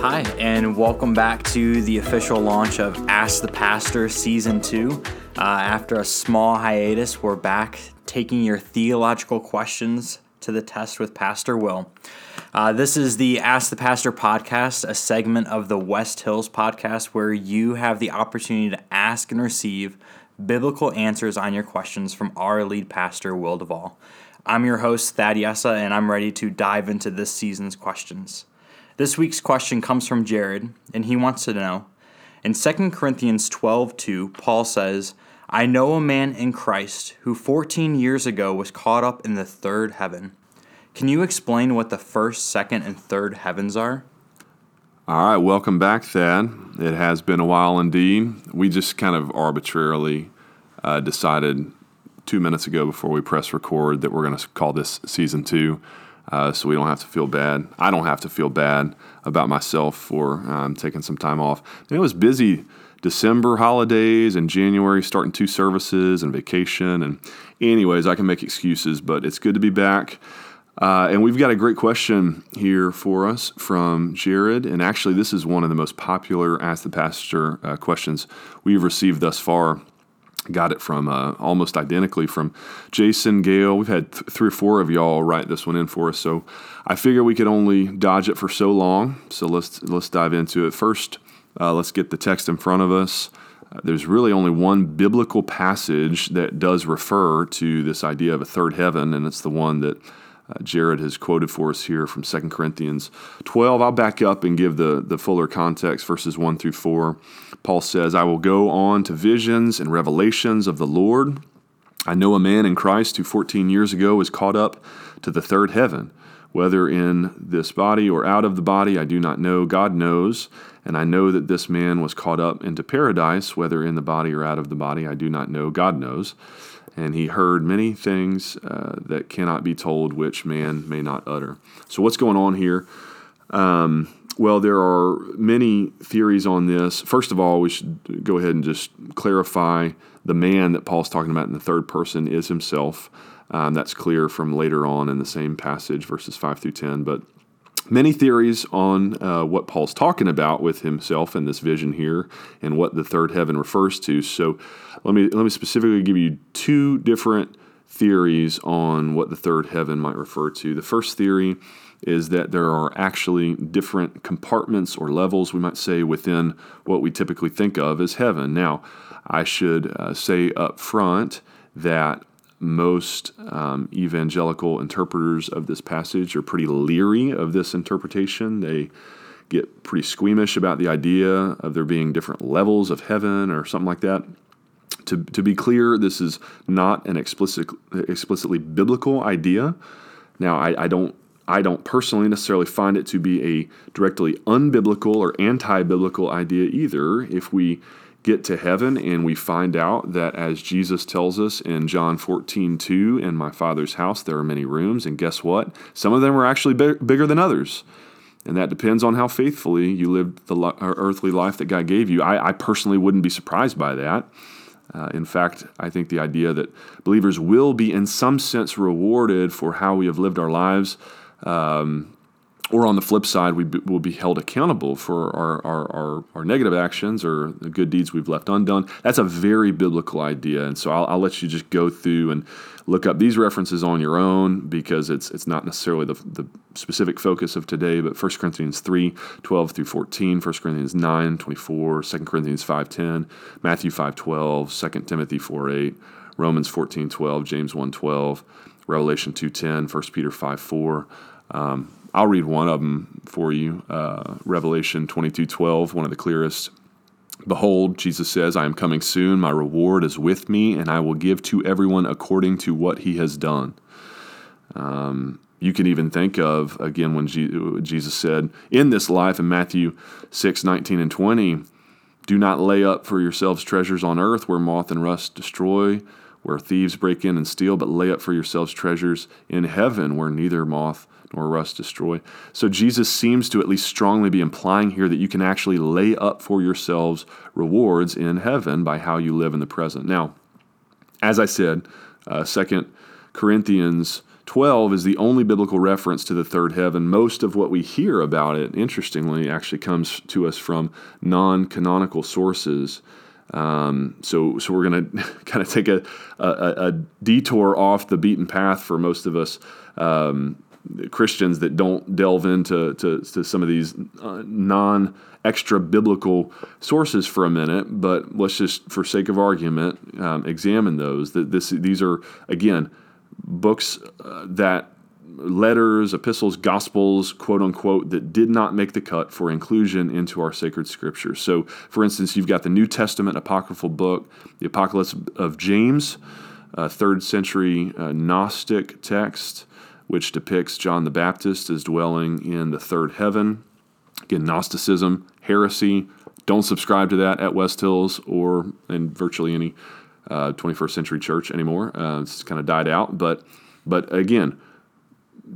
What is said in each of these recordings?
Hi, and welcome back to the official launch of Ask the Pastor Season 2. After a small hiatus, we're back taking your theological questions to the test with Pastor Will. This is the Ask the Pastor podcast, a segment of the West Hills podcast where you have the opportunity to ask and receive biblical answers on your questions from our lead pastor, Will Duvall. I'm your host, Thad Yessa, and I'm ready to dive into this season's questions. This week's question comes from Jared, and he wants to know, in 2 Corinthians 12:2, Paul says, I know a man in Christ who 14 years ago was caught up in the third heaven. Can you explain what the first, second, and third heavens are? All right, welcome back, Thad. It has been a while indeed. We just kind of arbitrarily decided 2 minutes ago before we press record that we're going to call this Season 2. So we don't have to feel bad. I don't have to feel bad about myself for taking some time off. And it was busy December holidays and January, starting 2 services and vacation. And anyways, I can make excuses, but it's good to be back. And we've got a great question here for us from Jared. And actually, this is one of the most popular Ask the Pastor questions we've received thus far. Got it from almost identically from Jason Gale. We've had 3 or 4 of y'all write this one in for us, so I figure we could only dodge it for so long. So let's dive into it first. Let's get the text in front of us. There's really only one biblical passage that does refer to this idea of a third heaven, and it's the one that Jared has quoted for us here from 2 Corinthians 12. I'll back up and give the fuller context, verses 1 through 4. Paul says, I will go on to visions and revelations of the Lord. I know a man in Christ who 14 years ago was caught up to the third heaven. Whether in this body or out of the body, I do not know. God knows. And I know that this man was caught up into paradise, whether in the body or out of the body, I do not know. God knows. And he heard many things that cannot be told, which man may not utter. So what's going on here? Well, there are many theories on this. First of all, we should go ahead and just clarify the man that Paul's talking about in the third person is himself. That's clear from later on in the same passage, verses 5 through 10. But many theories on what Paul's talking about with himself in this vision here and what the third heaven refers to. So let me specifically give you 2 different theories on what the third heaven might refer to. The first theory is that there are actually different compartments or levels, we might say, within what we typically think of as heaven. Now, I should say up front that most evangelical interpreters of this passage are pretty leery of this interpretation. They get pretty squeamish about the idea of there being different levels of heaven or something like that. To be clear, this is not an explicitly biblical idea. Now, I don't personally necessarily find it to be a directly unbiblical or anti-biblical idea either. If we get to heaven and we find out that, as Jesus tells us in John 14:2, in my Father's house there are many rooms, and guess what? Some of them are actually bigger than others. And that depends on how faithfully you lived the earthly life that God gave you. I personally wouldn't be surprised by that. In fact, I think the idea that believers will be in some sense rewarded for how we have lived our lives, or on the flip side, we will be held accountable for our negative actions or the good deeds we've left undone. That's a very biblical idea, and so I'll let you just go through and look up these references on your own because it's not necessarily the specific focus of today, but 1 Corinthians 3:12 through 14, 1 Corinthians 9:24, 2 Corinthians 5:10, Matthew 5:12, 2 Timothy 4:8, Romans 14:12, James 1:12, Revelation 2:10, 1 Peter 5:4. I'll read one of them for you, Revelation 22:12, one of the clearest. Behold, Jesus says, I am coming soon, my reward is with me, and I will give to everyone according to what he has done. You can even think of, again, when Jesus said, in this life, in Matthew 6:19 and 20, do not lay up for yourselves treasures on earth where moth and rust destroy, where thieves break in and steal, but lay up for yourselves treasures in heaven where neither moth nor rust destroy. So Jesus seems to at least strongly be implying here that you can actually lay up for yourselves rewards in heaven by how you live in the present. Now, as I said, 2 Corinthians 12 is the only biblical reference to the third heaven. Most of what we hear about it, interestingly, actually comes to us from non-canonical sources. So we're going to kind of take a detour off the beaten path for most of us Christians that don't delve into to some of these non-extra biblical sources for a minute. But let's just, for sake of argument, examine those. These are, again, books that letters, epistles, gospels, quote unquote, that did not make the cut for inclusion into our sacred scriptures. So, for instance, you've got the New Testament apocryphal book, the Apocalypse of James, a third century Gnostic text, which depicts John the Baptist as dwelling in the third heaven. Again, Gnosticism, heresy. Don't subscribe to that at West Hills or in virtually any 21st century church anymore. It's kind of died out. But again,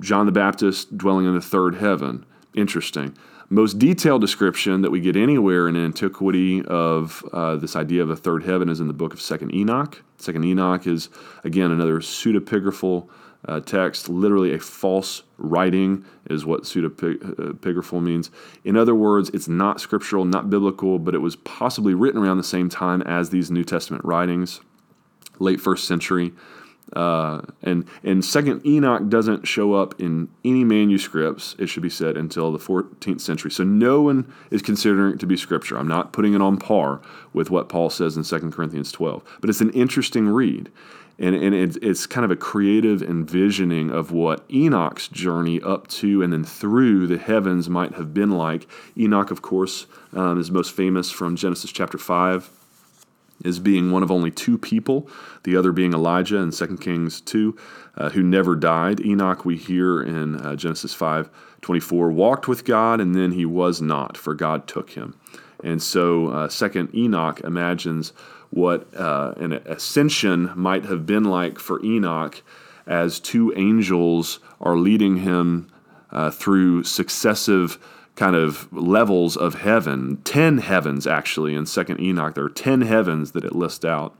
John the Baptist dwelling in the third heaven. Interesting. Most detailed description that we get anywhere in antiquity of this idea of a third heaven is in the book of 2nd Enoch. 2nd Enoch is, again, another pseudepigraphal text. Literally a false writing is what pseudepigraphal means. In other words, it's not scriptural, not biblical, but it was possibly written around the same time as these New Testament writings, late 1st century. And 2nd Enoch doesn't show up in any manuscripts, it should be said, until the 14th century. So no one is considering it to be scripture. I'm not putting it on par with what Paul says in 2 Corinthians 12. But it's an interesting read. And it's kind of a creative envisioning of what Enoch's journey up to and then through the heavens might have been like. Enoch, of course, is most famous from Genesis chapter 5 as being one of only two people, the other being Elijah in 2 Kings 2, who never died. Enoch, we hear in Genesis 5:24, walked with God, and then he was not, for God took him. And so 2nd Enoch imagines what an ascension might have been like for Enoch as two angels are leading him through successive kind of levels of heaven. 10 heavens, actually, in 2nd Enoch. There are 10 heavens that it lists out.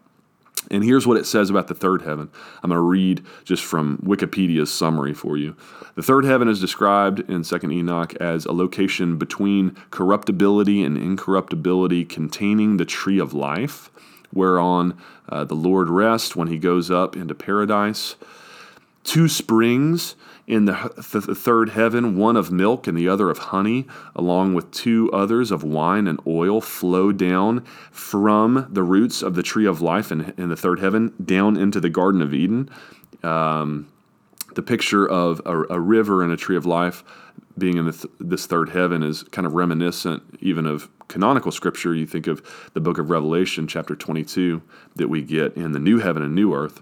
And here's what it says about the third heaven. I'm going to read just from Wikipedia's summary for you. The third heaven is described in 2nd Enoch as a location between corruptibility and incorruptibility, containing the tree of life, whereon the Lord rests when he goes up into paradise. Two springs in the third heaven, one of milk and the other of honey, along with two others of wine and oil, flow down from the roots of the tree of life in the third heaven down into the Garden of Eden. The picture of a river and a tree of life being in this third heaven is kind of reminiscent even of canonical scripture. You think of the book of Revelation, chapter 22, that we get in the new heaven and new earth.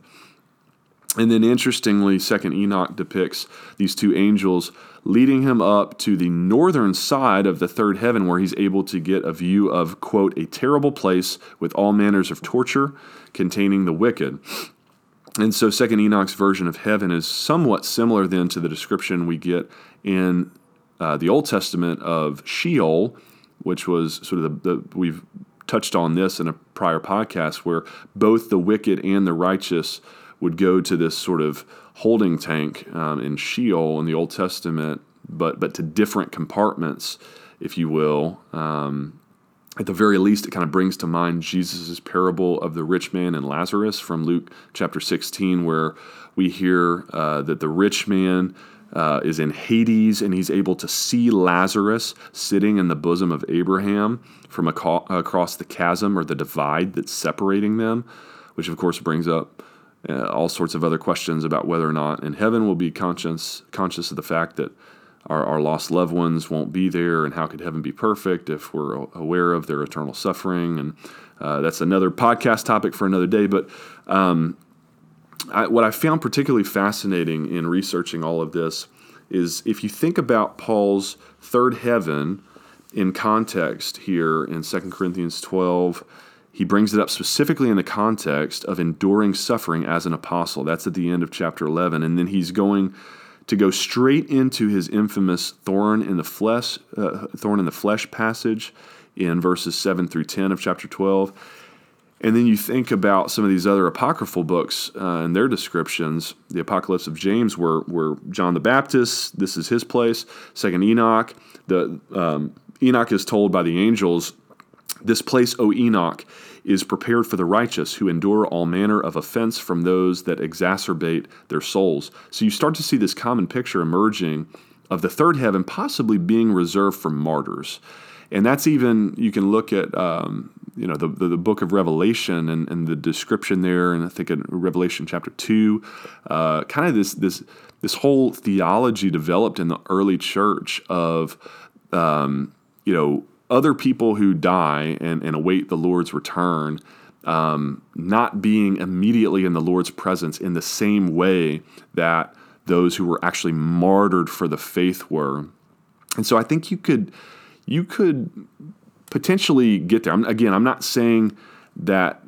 And then interestingly, 2nd Enoch depicts these two angels leading him up to the northern side of the third heaven, where he's able to get a view of, quote, a terrible place with all manners of torture containing the wicked. And so 2nd Enoch's version of heaven is somewhat similar then to the description we get in the Old Testament of Sheol, which was sort of we've touched on this in a prior podcast, where both the wicked and the righteous would go to this sort of holding tank in Sheol in the Old Testament, but to different compartments, if you will. At the very least, it kind of brings to mind Jesus' parable of the rich man and Lazarus from Luke chapter 16, where we hear that the rich man is in Hades, and he's able to see Lazarus sitting in the bosom of Abraham from across the chasm, or the divide that's separating them, which of course brings up all sorts of other questions about whether or not in heaven we'll be conscious of the fact that our lost loved ones won't be there, and how could heaven be perfect if we're aware of their eternal suffering? And that's another podcast topic for another day. But what I found particularly fascinating in researching all of this is, if you think about Paul's third heaven in context here in 2 Corinthians 12, he brings it up specifically in the context of enduring suffering as an apostle. That's at the end of chapter 11. And then he's going to go straight into his infamous thorn in the flesh passage in verses 7 through 10 of chapter 12. And then you think about some of these other apocryphal books and their descriptions. The Apocalypse of James, where John the Baptist, this is his place. Second Enoch, Enoch is told by the angels, "This place, O Enoch, is prepared for the righteous who endure all manner of offense from those that exacerbate their souls." So you start to see this common picture emerging of the third heaven possibly being reserved for martyrs. And that's even, you can look at the book of Revelation and the description there, and I think in Revelation chapter 2, kind of this whole theology developed in the early church of, other people who die and await the Lord's return, not being immediately in the Lord's presence in the same way that those who were actually martyred for the faith were. And so I think you could potentially get there. I'm not saying that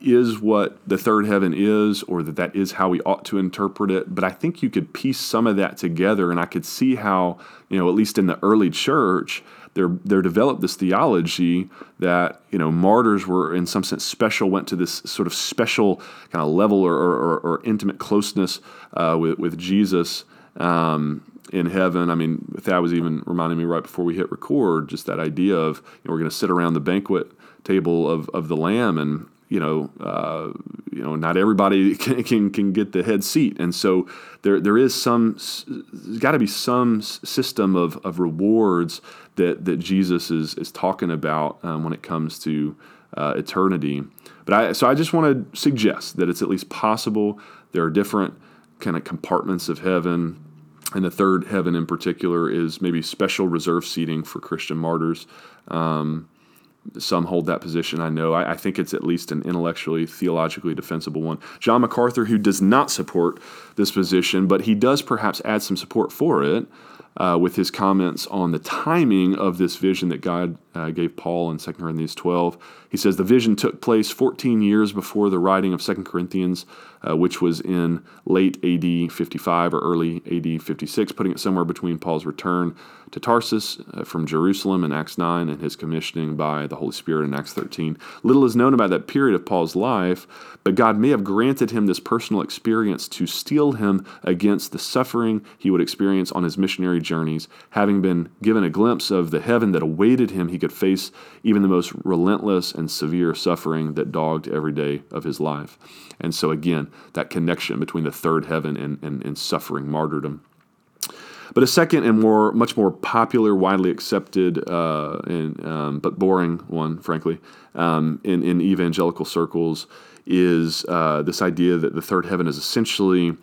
is what the third heaven is, or that is how we ought to interpret it, but I think you could piece some of that together, and I could see how, at least in the early church, They're developed this theology that, martyrs were in some sense special, went to this sort of special kind of level or intimate closeness with Jesus in heaven. I mean, Thad was even reminding me right before we hit record, just that idea of we're going to sit around the banquet table of the Lamb, and not everybody can get the head seat, and so there is got to be some system of rewards that Jesus is talking about when it comes to eternity. But I just want to suggest that it's at least possible. There are different kind of compartments of heaven, and the third heaven in particular is maybe special reserve seating for Christian martyrs. Some hold that position, I know. I think it's at least an intellectually, theologically defensible one. John MacArthur, who does not support this position, but he does perhaps add some support for it with his comments on the timing of this vision that God gave Paul in 2 Corinthians 12. He says the vision took place 14 years before the writing of 2 Corinthians, which was in late AD 55 or early AD 56, putting it somewhere between Paul's return to Tarsus from Jerusalem in Acts 9 and his commissioning by the Holy Spirit in Acts 13. Little is known about that period of Paul's life, but God may have granted him this personal experience to steel him against the suffering he would experience on his missionary journeys. Having been given a glimpse of the heaven that awaited him, he could face even the most relentless and severe suffering that dogged every day of his life. And so again, that connection between the third heaven and suffering martyrdom. But a second and much more popular, widely accepted, but boring one, frankly, in evangelical circles is this idea that the third heaven is essentially,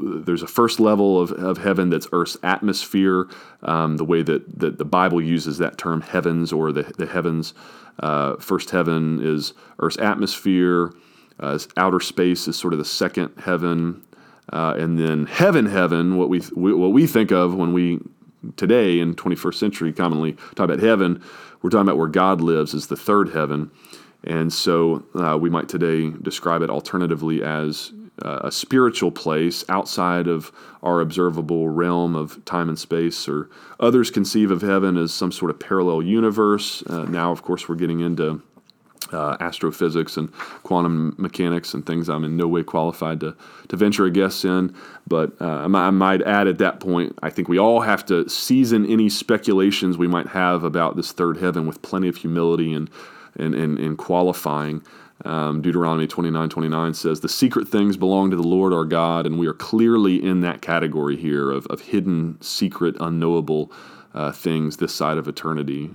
there's a first level of heaven that's Earth's atmosphere, the way that the Bible uses that term heavens or the heavens. First heaven is Earth's atmosphere. Outer space is sort of the second heaven. And then heaven, what we think of when we today in 21st century commonly talk about heaven, we're talking about where God lives is the third heaven. And so we might today describe it alternatively as a spiritual place outside of our observable realm of time and space, or others conceive of heaven as some sort of parallel universe. Now, of course, we're getting into astrophysics and quantum mechanics and things I'm in no way qualified to venture a guess in. But I might add at that point, I think we all have to season any speculations we might have about this third heaven with plenty of humility and qualifying. Deuteronomy 29:29 says, "The secret things belong to the Lord our God," and we are clearly in that category here of hidden, secret, unknowable things this side of eternity.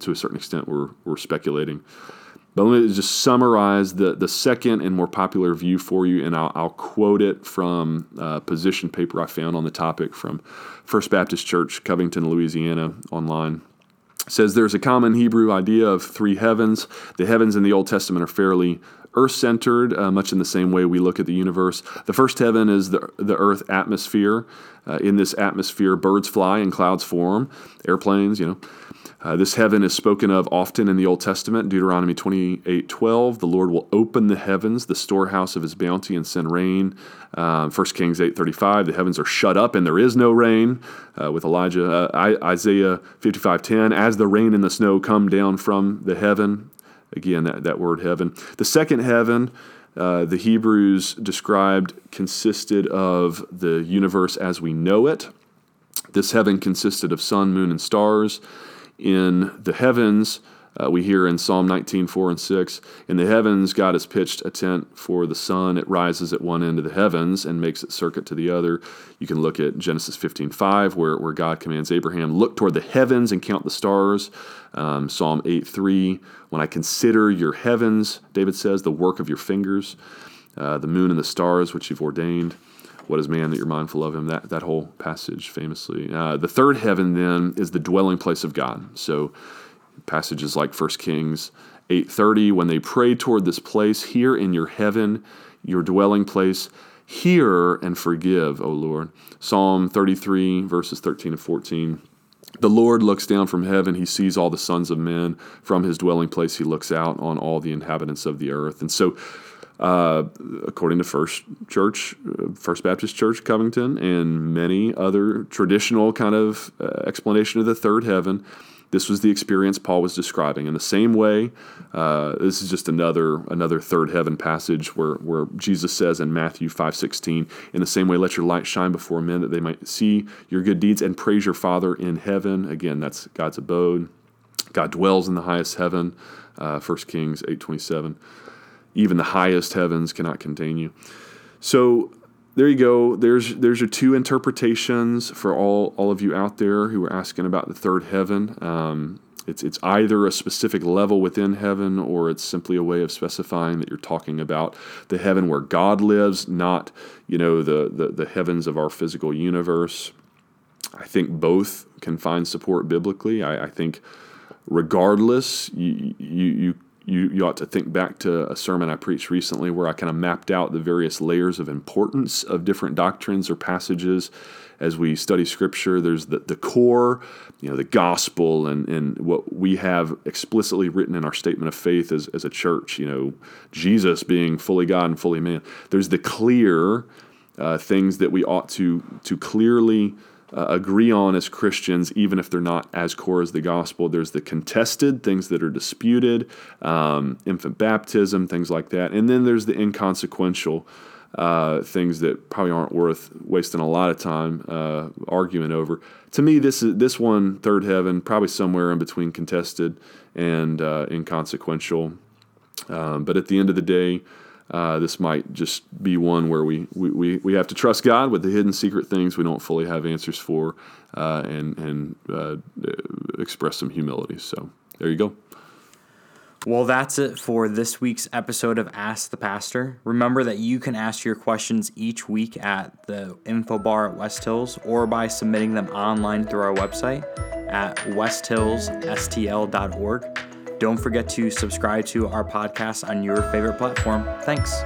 To a certain extent, we're speculating. But let me just summarize the second and more popular view for you, and I'll quote it from a position paper I found on the topic from First Baptist Church, Covington, Louisiana, online. It says, "There's a common Hebrew idea of three heavens. The heavens in the Old Testament are fairly earth-centered, much in the same way we look at the universe. The first heaven is the earth atmosphere. In this atmosphere, birds fly and clouds form, airplanes, This heaven is spoken of often in the Old Testament, Deuteronomy 28:12. The Lord will open the heavens, the storehouse of his bounty, and send rain. 1 Kings 8:35. The heavens are shut up and there is no rain. With Elijah, Isaiah 55:10. As the rain and the snow come down from the heaven. Again, that word heaven. The second heaven, the Hebrews described, consisted of the universe as we know it. This heaven consisted of sun, moon, and stars. In the heavens, we hear in Psalm 19, 4 and 6, in the heavens God has pitched a tent for the sun. It rises at one end of the heavens and makes its circuit to the other. You can look at Genesis 15, 5, where God commands Abraham, look toward the heavens and count the stars. Psalm 8, 3, when I consider your heavens, David says, the work of your fingers, the moon and the stars which you've ordained. What is man that you're mindful of him? That whole passage famously. The third heaven then is the dwelling place of God. So passages like 1 Kings 8:30, when they pray toward this place, here in your heaven, your dwelling place, hear and forgive, O Lord. Psalm 33, verses 13 and 14. The Lord looks down from heaven. He sees all the sons of men. From his dwelling place, he looks out on all the inhabitants of the earth. And so, according to First Baptist Church, Covington, and many other traditional kind of explanation of the third heaven, this was the experience Paul was describing. In the same way, this is just another third heaven passage where Jesus says in Matthew 5:16, in the same way, let your light shine before men that they might see your good deeds and praise your Father in heaven. Again, that's God's abode. God dwells in the highest heaven, 1 Kings 8:27. Even the highest heavens cannot contain you. So there you go. There's your two interpretations for all of you out there who are asking about the third heaven. It's either a specific level within heaven, or it's simply a way of specifying that you're talking about the heaven where God lives, not the heavens of our physical universe. I think both can find support biblically. I think regardless, you ought to think back to a sermon I preached recently where I kind of mapped out the various layers of importance of different doctrines or passages as we study Scripture. There's the core, the gospel and what we have explicitly written in our statement of faith as a church, Jesus being fully God and fully man. There's the clear things that we ought to clearly agree on as Christians, even if they're not as core as the gospel. There's the contested, things that are disputed, infant baptism, things like that. And then there's the inconsequential things that probably aren't worth wasting a lot of time arguing over. To me, this one, third heaven, probably somewhere in between contested and inconsequential. But at the end of the day, this might just be one where we have to trust God with the hidden secret things we don't fully have answers for and express some humility. So there you go. Well, that's it for this week's episode of Ask the Pastor. Remember that you can ask your questions each week at the info bar at West Hills or by submitting them online through our website at westhillsstl.org. Don't forget to subscribe to our podcast on your favorite platform. Thanks.